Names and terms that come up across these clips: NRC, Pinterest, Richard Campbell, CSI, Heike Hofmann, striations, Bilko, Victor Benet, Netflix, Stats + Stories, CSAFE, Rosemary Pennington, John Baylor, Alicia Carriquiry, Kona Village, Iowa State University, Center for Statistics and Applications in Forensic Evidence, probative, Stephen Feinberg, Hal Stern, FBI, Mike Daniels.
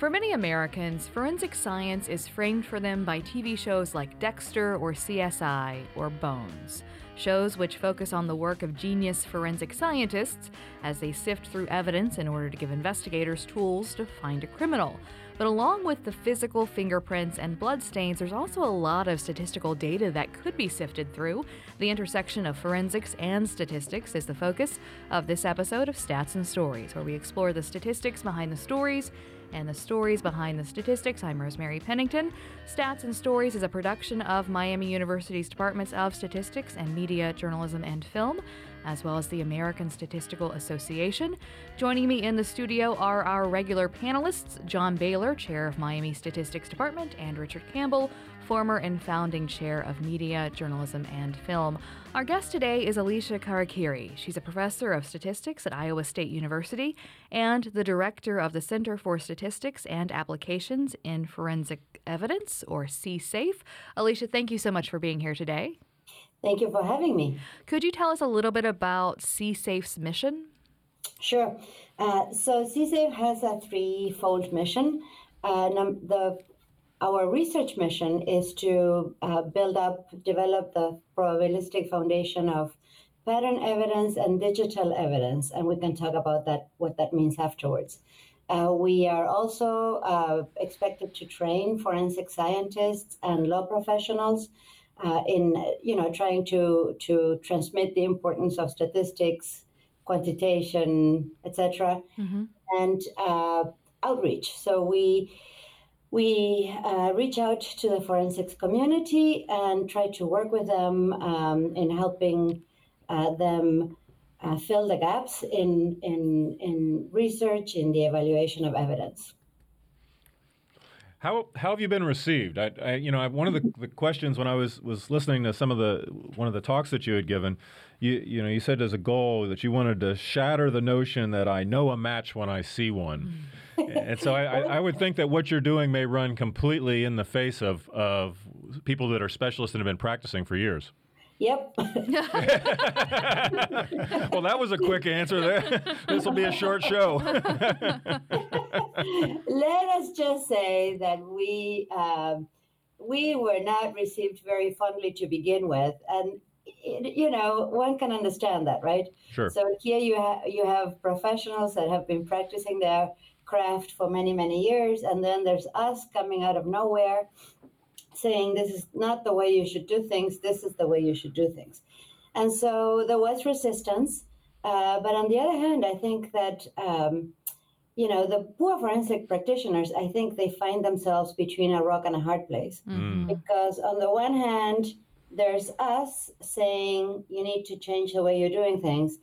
For many Americans, forensic science is framed for them by TV shows like Dexter or CSI or Bones, shows which focus on the work of genius forensic scientists as they sift through evidence in order to give investigators tools to find a criminal. But along with the physical fingerprints and bloodstains, there's also a lot of statistical data that could be sifted through. The intersection of forensics and statistics is the focus of this episode of Stats and Stories, where we explore the statistics behind the stories and the stories behind the statistics. I'm Rosemary Pennington. Stats and Stories is a production of Miami University's Departments of Statistics and Media, Journalism, and Film, as well as the American Statistical Association. Joining me in the studio are our regular panelists, John Baylor, Chair of Miami Statistics Department, and Richard Campbell, former and founding Chair of Media, Journalism, and Film. Our guest today is Alicia Carriquiry. She's a professor of statistics at Iowa State University and the director of the Center for Statistics and Applications in Forensic Evidence, or CSAFE. Alicia, thank you so much for being here today. Thank you for having me. Could you tell us a little bit about CSAFE's mission? Sure. So CSAFE has a threefold mission. Our research mission is to develop the probabilistic foundation of pattern evidence and digital evidence, and we can talk about that, what that means afterwards. We are also expected to train forensic scientists and law professionals in trying to transmit the importance of statistics, quantitation, etc., and outreach. So we reach out to the forensics community and try to work with them in helping them fill the gaps in research, in the evaluation of evidence. How have you been received? One of the questions when I was listening to one of the talks that you had given, you said as a goal that you wanted to shatter the notion that I know a match when I see one, and so I would think that what you're doing may run completely in the face of people that are specialists and have been practicing for years. Yep. Well, that was a quick answer there. This will be a short show. Let us just say that we were not received very fondly to begin with. And, one can understand that, right? Sure. So here you have professionals that have been practicing their craft for many, many years. And then there's us coming out of nowhere saying this is not the way you should do things, this is the way you should do things. And so there was resistance. But on the other hand, I think that, the poor forensic practitioners, I think they find themselves between a rock and a hard place. Mm-hmm. Because on the one hand, there's us saying you need to change the way you're doing things.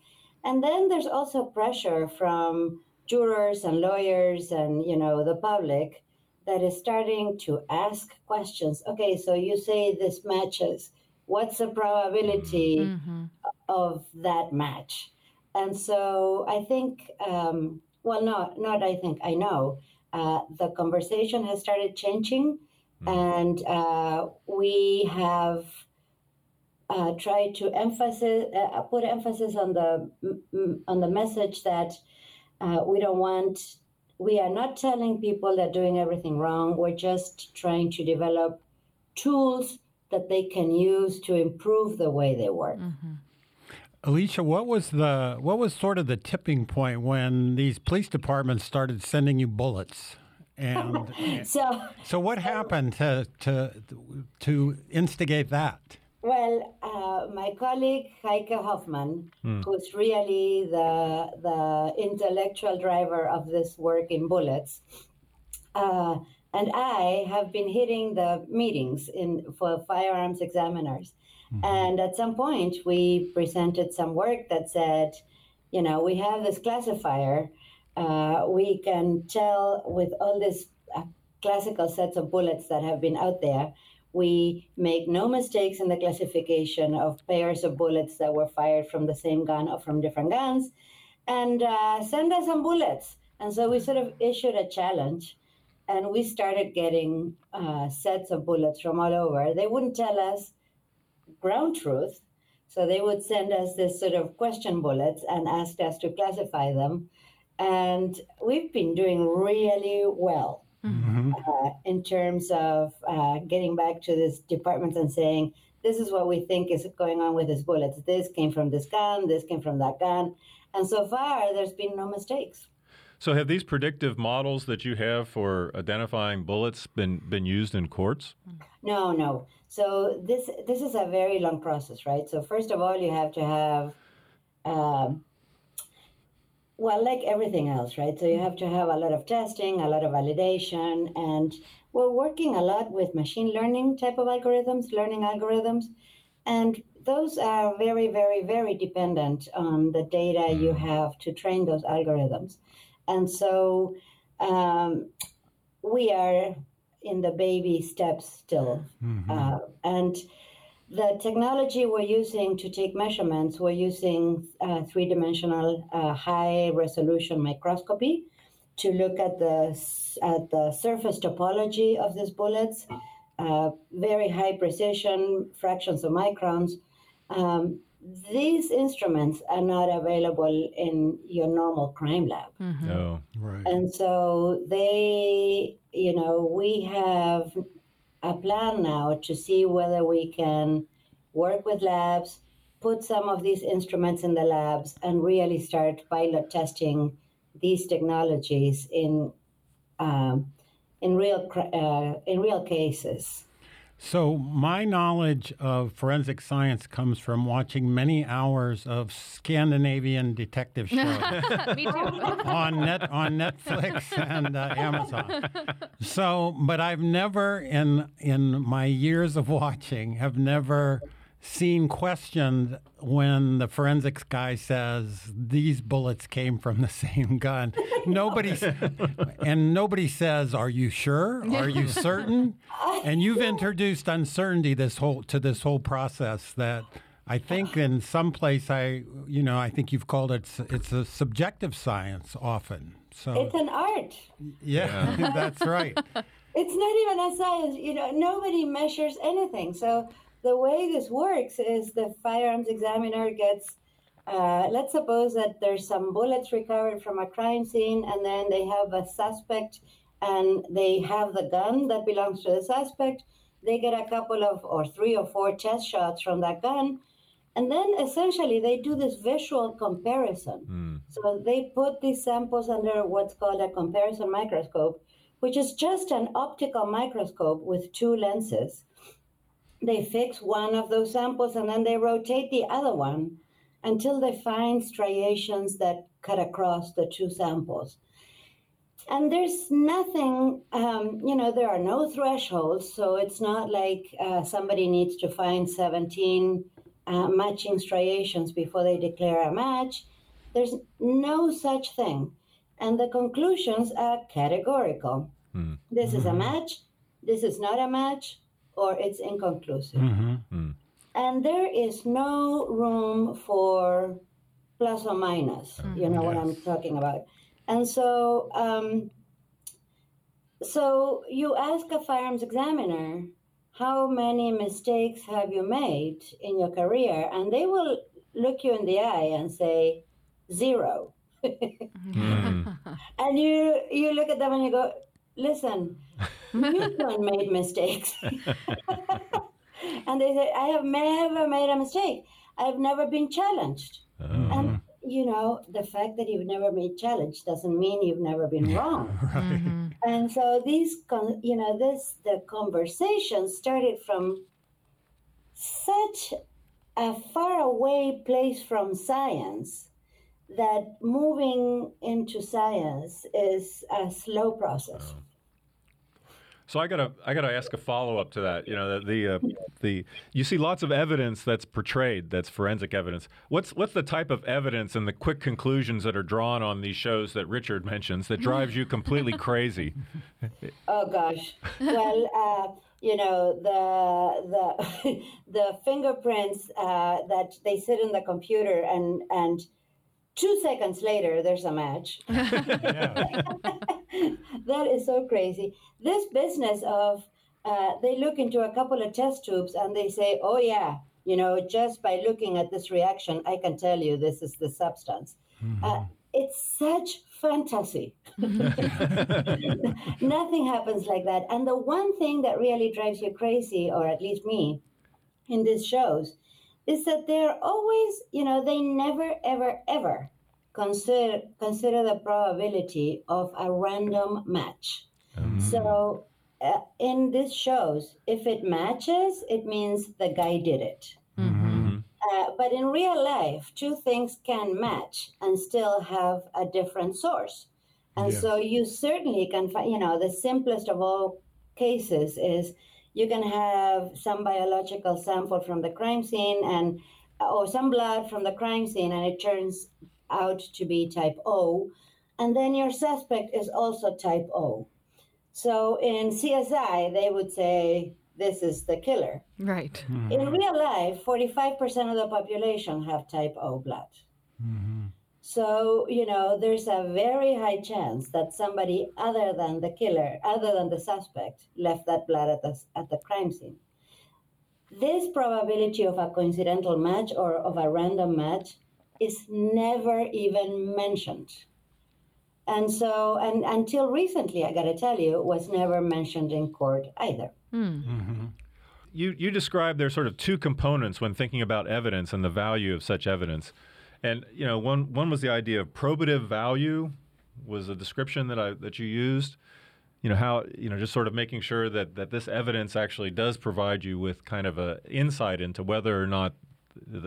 And then there's also pressure from jurors and lawyers and, the public that is starting to ask questions. Okay, so you say this matches. What's the probability of that match? And so I think, I know. The conversation has started changing, and we have tried to put emphasis on the message that we don't want. We are not telling people they're doing everything wrong. We're just trying to develop tools that they can use to improve the way they work. Mm-hmm. Alicia, what was sort of the tipping point when these police departments started sending you bullets? And so what happened to instigate that? Well, my colleague Heike Hofmann, who's really the intellectual driver of this work in bullets, and I have been hitting the meetings for firearms examiners, and at some point we presented some work that said, we have this classifier, we can tell with all these classical sets of bullets that have been out there. We make no mistakes in the classification of pairs of bullets that were fired from the same gun or from different guns, and send us some bullets. And so we sort of issued a challenge, and we started getting sets of bullets from all over. They wouldn't tell us ground truth, so they would send us this sort of question bullets and asked us to classify them. And we've been doing really well. mm-hmm. In terms of getting back to these departments and saying, this is what we think is going on with these bullets. This came from this gun, this came from that gun. And so far, there's been no mistakes. So have these predictive models that you have for identifying bullets been used in courts? No, no. So this is a very long process, right? So first of all, you have to have, well, like everything else, right? So you have to have a lot of testing, a lot of validation, and we're working a lot with machine learning type of algorithms, learning algorithms, and those are very, very, very dependent on the data you have to train those algorithms. And so we are in the baby steps still. Mm-hmm. And the technology we're using to take measurements, we're using three-dimensional high-resolution microscopy to look at the surface topology of these bullets, very high precision, fractions of microns. These instruments are not available in your normal crime lab. Mm-hmm. Oh, right. And so they, you know, we have a plan now to see whether we can work with labs, put some of these instruments in the labs, and really start pilot testing these technologies in real cases. So my knowledge of forensic science comes from watching many hours of Scandinavian detective shows on Netflix and Amazon. So, but I've never in my years of watching have never seen questioned when the forensics guy says these bullets came from the same gun. Nobody says, "Are you sure? Are you certain?" And you've introduced uncertainty to this whole process that I think in some place I think you've called it. It's a subjective science often. So it's an art. Yeah. That's right. It's not even a science. You know, nobody measures anything. So the way this works is the firearms examiner gets, let's suppose that there's some bullets recovered from a crime scene, and then they have a suspect and they have the gun that belongs to the suspect. They get a couple of or three or four test shots from that gun. And then essentially they do this visual comparison. Mm. So they put these samples under what's called a comparison microscope, which is just an optical microscope with two lenses. They fix one of those samples and then they rotate the other one until they find striations that cut across the two samples. And there's nothing, there are no thresholds, so it's not like somebody needs to find 17 matching striations before they declare a match. There's no such thing. And the conclusions are categorical. Mm. This is a match, this is not a match, or it's inconclusive. Mm-hmm. And there is no room for plus or minus, what I'm talking about. And so so you ask a firearms examiner, how many mistakes have you made in your career? And they will look you in the eye and say, zero. Mm. And you look at them and you go, listen, you don't make mistakes. And they say, I have never made a mistake. I've never been challenged. And, the fact that you've never been challenged doesn't mean you've never been wrong. Right. Mm-hmm. And so these, the conversation started from such a faraway place from science that moving into science is a slow process. Wow. So I gotta ask a follow-up to that. You see lots of evidence that's portrayed that's forensic evidence. What's the type of evidence and the quick conclusions that are drawn on these shows that Richard mentions that drives you completely crazy? Oh gosh. Well, the fingerprints that they sit in the computer and 2 seconds later, there's a match. That is so crazy. This business of they look into a couple of test tubes and they say, oh, yeah, just by looking at this reaction, I can tell you this is the substance. Mm-hmm. Uh, it it's such fantasy. Nothing happens like that. And the one thing that really drives you crazy, or at least me, in these shows, is that they're always, you know, they never, ever, ever consider the probability of a random match. So in these shows, if it matches, it means the guy did it. But in real life, two things can match and still have a different source. And so you certainly can find, you know, the simplest of all cases is you can have some biological sample from the crime scene and or some blood from the crime scene, and it turns out to be type O. And then your suspect is also type O. So in CSI, they would say, this is the killer. Right. In real life, 45% of the population have type O blood. So, you know, there's a very high chance that somebody other than the killer, other than the suspect, left that blood at the crime scene. This probability of a coincidental match or of a random match is never even mentioned. And so, and until recently, I got to tell you, was never mentioned in court either. You described there's sort of two components when thinking about evidence and the value of such evidence. And, you know, one was the idea of probative value was a description that you used, you know, how, you know, just sort of making sure that this evidence actually does provide you with kind of a insight into whether or not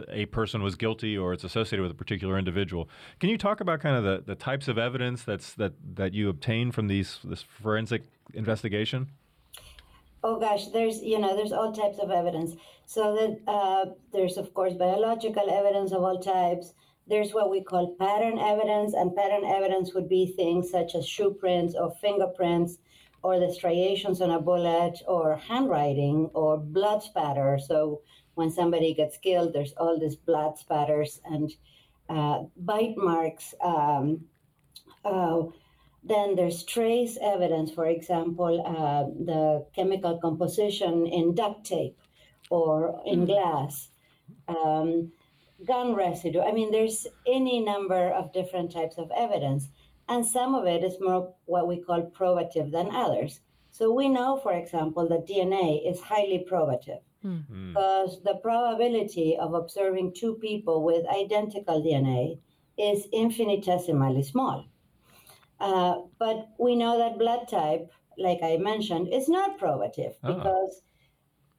a person was guilty or it's associated with a particular individual. Can you talk about kind of the types of evidence that you obtain from this forensic investigation? Oh gosh, there's all types of evidence. So that there's of course biological evidence of all types. There's what we call pattern evidence, and pattern evidence would be things such as shoe prints or fingerprints, or the striations on a bullet, or handwriting, or blood spatter. So when somebody gets killed, there's all these blood spatters and bite marks. Then there's trace evidence, for example, the chemical composition in duct tape or in glass, gun residue. I mean, there's any number of different types of evidence. And some of it is more what we call probative than others. So we know, for example, that DNA is highly probative because the probability of observing two people with identical DNA is infinitesimally small. But we know that blood type, like I mentioned, is not probative because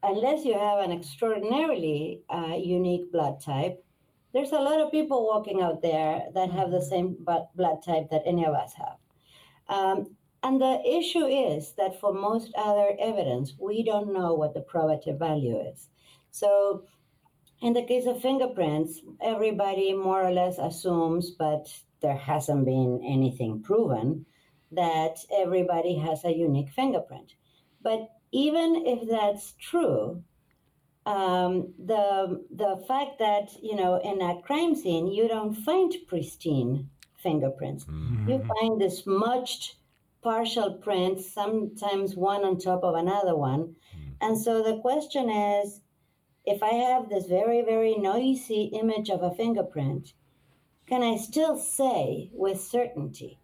unless you have an extraordinarily unique blood type, there's a lot of people walking out there that have the same blood type that any of us have. And the issue is that for most other evidence, we don't know what the probative value is. So in the case of fingerprints, everybody more or less assumes, but there hasn't been anything proven, that everybody has a unique fingerprint. But even if that's true, the fact that, you know, in a crime scene, you don't find pristine fingerprints. You find the smudged partial prints, sometimes one on top of another one. And so the question is, if I have this very, very noisy image of a fingerprint, can I still say with certainty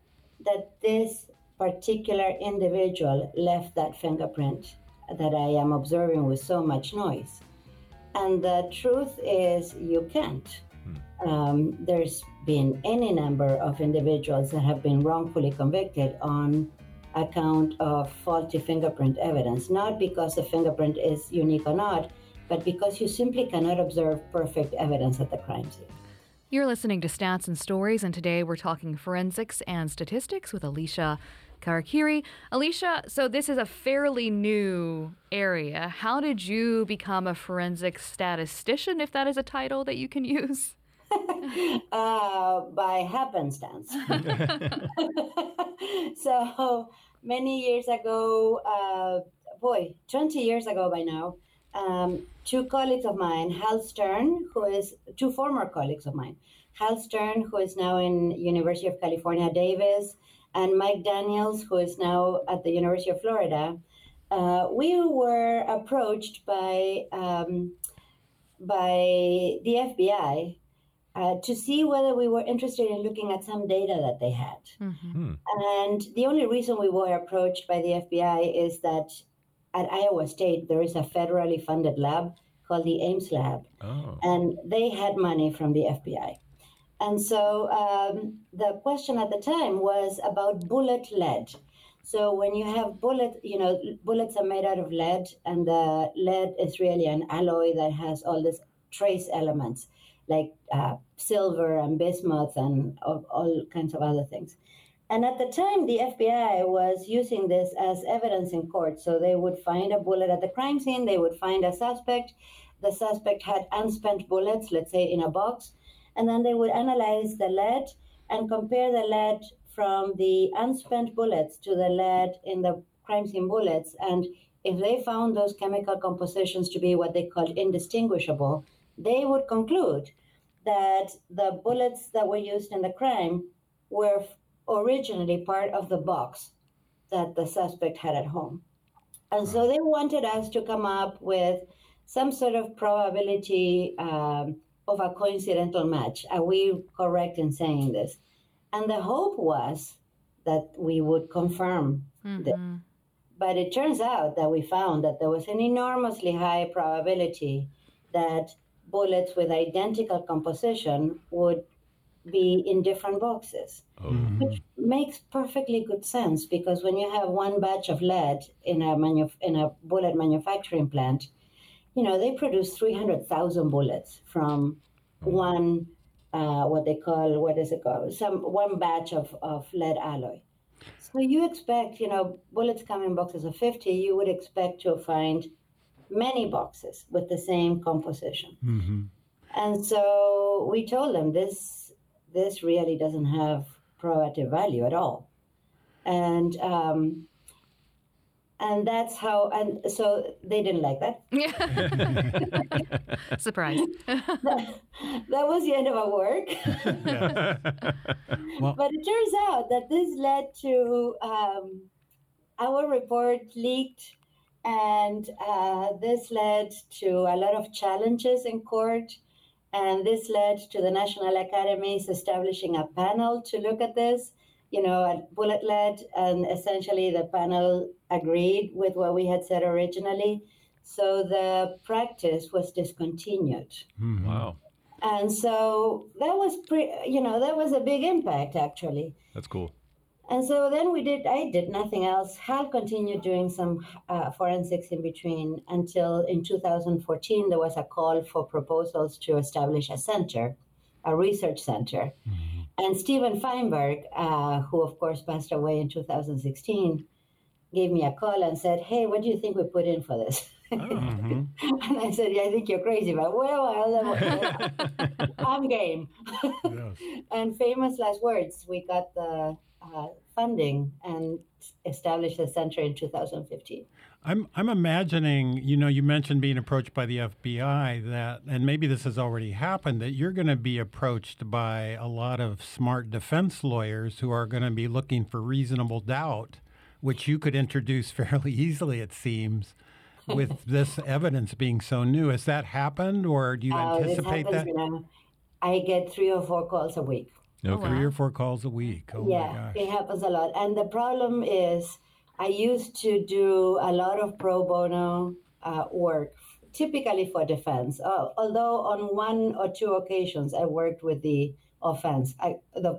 that this particular individual left that fingerprint that I am observing with so much noise? And the truth is you can't. There's been any number of individuals that have been wrongfully convicted on account of faulty fingerprint evidence, not because the fingerprint is unique or not, but because you simply cannot observe perfect evidence at the crime scene. You're listening to Stats and Stories, and today we're talking forensics and statistics with Alicia Carriquiry. Alicia, so this is a fairly new area. How did you become a forensic statistician, if that is a title that you can use? By happenstance. So many years ago, 20 years ago by now, two colleagues of mine, two former colleagues of mine, Hal Stern, who is now in University of California, Davis, and Mike Daniels, who is now at the University of Florida. We were approached by the FBI to see whether we were interested in looking at some data that they had. Mm-hmm. And the only reason we were approached by the FBI is that at Iowa State, there is a federally funded lab called the Ames Lab, and they had money from the FBI. And so the question at the time was about bullet lead. So when you have bullets are made out of lead, and the lead is really an alloy that has all these trace elements like silver and bismuth and all kinds of other things. And at the time, the FBI was using this as evidence in court. So they would find a bullet at the crime scene. They would find a suspect. The suspect had unspent bullets, let's say, in a box. And then they would analyze the lead and compare the lead from the unspent bullets to the lead in the crime scene bullets. And if they found those chemical compositions to be what they called indistinguishable, they would conclude that the bullets that were used in the crime were originally part of the box that the suspect had at home. And so they wanted us to come up with some sort of probability of a coincidental match. Are we correct in saying this? And the hope was that we would confirm this. But it turns out that we found that there was an enormously high probability that bullets with identical composition would be in different boxes, which makes perfectly good sense, because when you have one batch of lead in a bullet manufacturing plant, they produce 300,000 bullets from one one batch of lead alloy. So you expect, bullets come in boxes of 50. You would expect to find many boxes with the same composition. Mm-hmm. And so we told them this really doesn't have probative value at all. And that's how, and so they didn't like that. Surprise. That was the end of our work. Well, but it turns out that this led to our report leaked, and this led to a lot of challenges in court. And this led to the National Academies establishing a panel to look at this, at bullet lead. And essentially, the panel agreed with what we had said originally. So the practice was discontinued. Wow. And so that was that was a big impact, actually. That's cool. And so then I did nothing else. Hal continued doing some forensics in between until in 2014, there was a call for proposals to establish a research center. Mm-hmm. And Stephen Feinberg, who of course passed away in 2016, gave me a call and said, "Hey, what do you think we put in for this?" Mm-hmm. And I said, "Yeah, I think you're crazy, but well, I'm game." Yes. And famous last words, we got the funding and established the center in 2015. I'm imagining, you mentioned being approached by the FBI, that, and maybe this has already happened, that you're going to be approached by a lot of smart defense lawyers who are going to be looking for reasonable doubt, which you could introduce fairly easily, it seems, with this evidence being so new. Has that happened, or do you anticipate that? I get 3 or 4 calls a week. No, okay. 3 or 4 calls a week. Oh yeah, it happens a lot. And the problem is I used to do a lot of pro bono work, typically for defense, although on 1 or 2 occasions I worked with the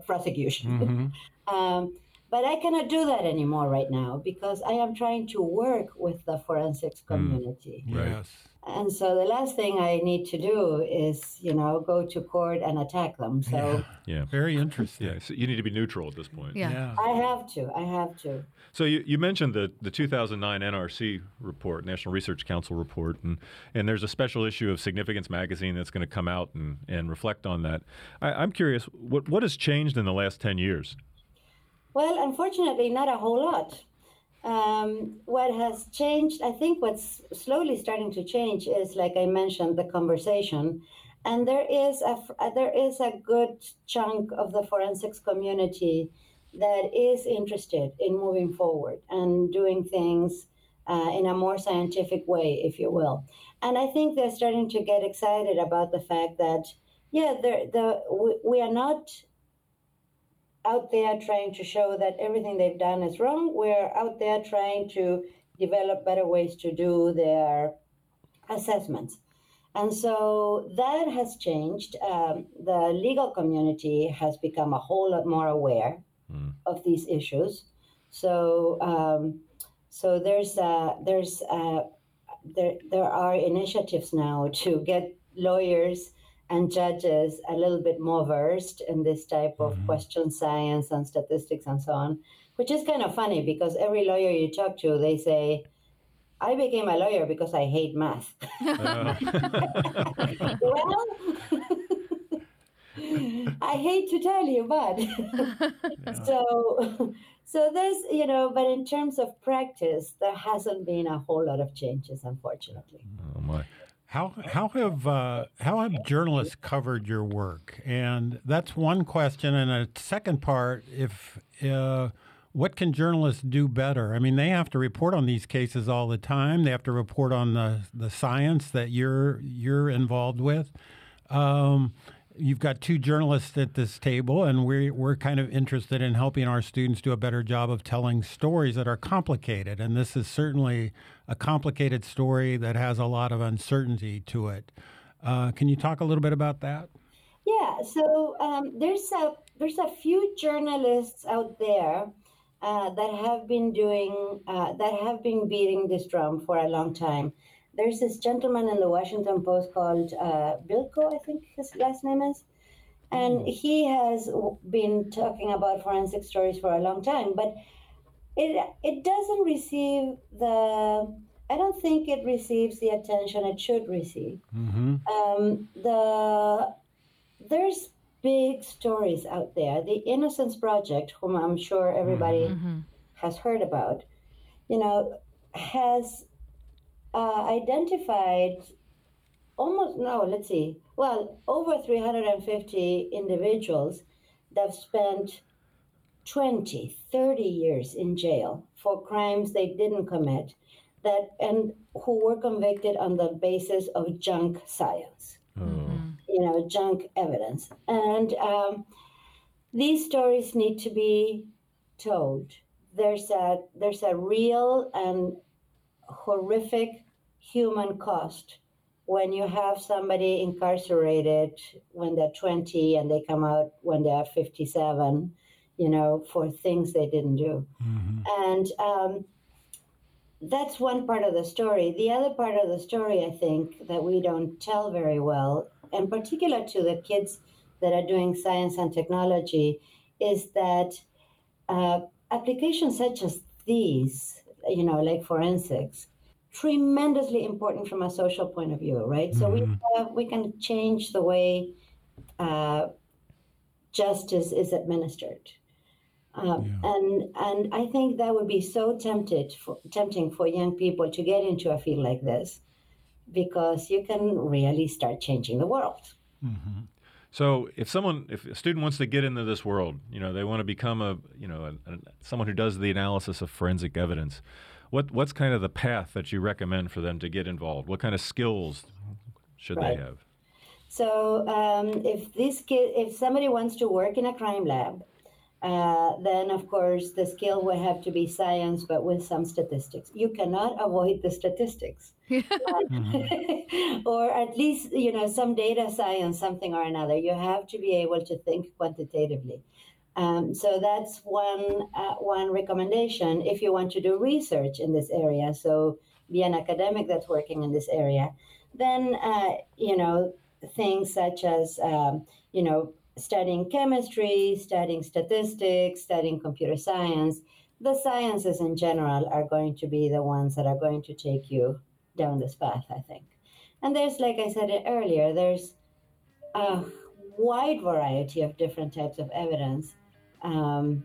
prosecution. Mm-hmm. But I cannot do that anymore right now because I am trying to work with the forensics community. Yes. And so the last thing I need to do is, go to court and attack them. So yeah. Very interesting. Yeah. So you need to be neutral at this point. Yeah. I have to. So you mentioned the 2009 NRC report, National Research Council report, and there's a special issue of Significance Magazine that's going to come out and reflect on that. I'm curious, what has changed in the last 10 years? Well, unfortunately, not a whole lot. What has changed, I think what's slowly starting to change is, like I mentioned, the conversation. And there is a good chunk of the forensics community that is interested in moving forward and doing things in a more scientific way, if you will. And I think they're starting to get excited about the fact that Yeah, we are not out there trying to show that everything they've done is wrong. We're out there trying to develop better ways to do their assessments. And so that has changed. The legal community has become a whole lot more aware of these issues. So there are initiatives now to get lawyers and judges a little bit more versed in this type of question science and statistics and so on, which is kind of funny because every lawyer you talk to, they say, I became a lawyer because I hate math. Well, I hate to tell you, but so there's, but in terms of practice, there hasn't been a whole lot of changes, unfortunately. Oh my. How have journalists covered your work? And that's one question. And a second part, what can journalists do better? I mean, they have to report on these cases all the time. They have to report on the science that you're involved with. You've got two journalists at this table, and we're kind of interested in helping our students do a better job of telling stories that are complicated. And this is certainly a complicated story that has a lot of uncertainty to it. Can you talk a little bit about that? Yeah. So there's a few journalists out there that have been beating this drum for a long time. There's this gentleman in the Washington Post called Bilko, I think his last name is. And he has been talking about forensic stories for a long time, but it doesn't receive I don't think it receives the attention it should receive. There's big stories out there. The Innocence Project, whom I'm sure everybody has heard about, has... over 350 individuals that have spent 20, 30 years in jail for crimes they didn't commit, and who were convicted on the basis of junk science, junk evidence. And these stories need to be told. There's a real and horrific human cost when you have somebody incarcerated when they're 20 and they come out when they are 57, for things they didn't do. And that's one part of the story. The other part of the story, I think, that we don't tell very well, in particular to the kids that are doing science and technology, is that applications such as these, like forensics, tremendously important from a social point of view, right? So we can change the way justice is administered, and I think that would be so tempting for young people to get into a field like this, because you can really start changing the world. So if a student wants to get into this world, they want to become someone who does the analysis of forensic evidence, what's kind of the path that you recommend for them to get involved? What kind of skills should they have? So if somebody wants to work in a crime lab, then of course the skill will have to be science, but with some statistics. You cannot avoid the statistics. Or at least, some data science, something or another. You have to be able to think quantitatively. So that's one recommendation if you want to do research in this area. So be an academic that's working in this area. Then, things such as, studying chemistry, studying statistics, studying computer science, the sciences in general are going to be the ones that are going to take you down this path, I think. And there's, like I said earlier, there's a wide variety of different types of evidence. And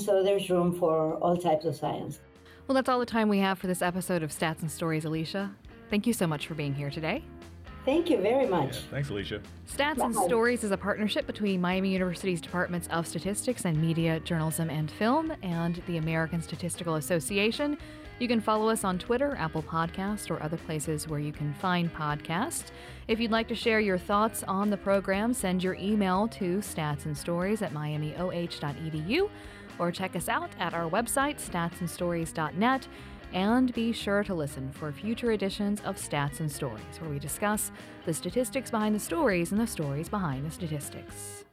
so there's room for all types of science. Well, that's all the time we have for this episode of Stats and Stories, Alicia. Thank you so much for being here today. Thank you very much. Yeah, thanks, Alicia. Stats and Stories is a partnership between Miami University's Departments of Statistics and Media, Journalism and Film and the American Statistical Association. You can follow us on Twitter, Apple Podcasts, or other places where you can find podcasts. If you'd like to share your thoughts on the program, send your email to statsandstories@miamioh.edu or check us out at our website, statsandstories.net. And be sure to listen for future editions of Stats and Stories, where we discuss the statistics behind the stories and the stories behind the statistics.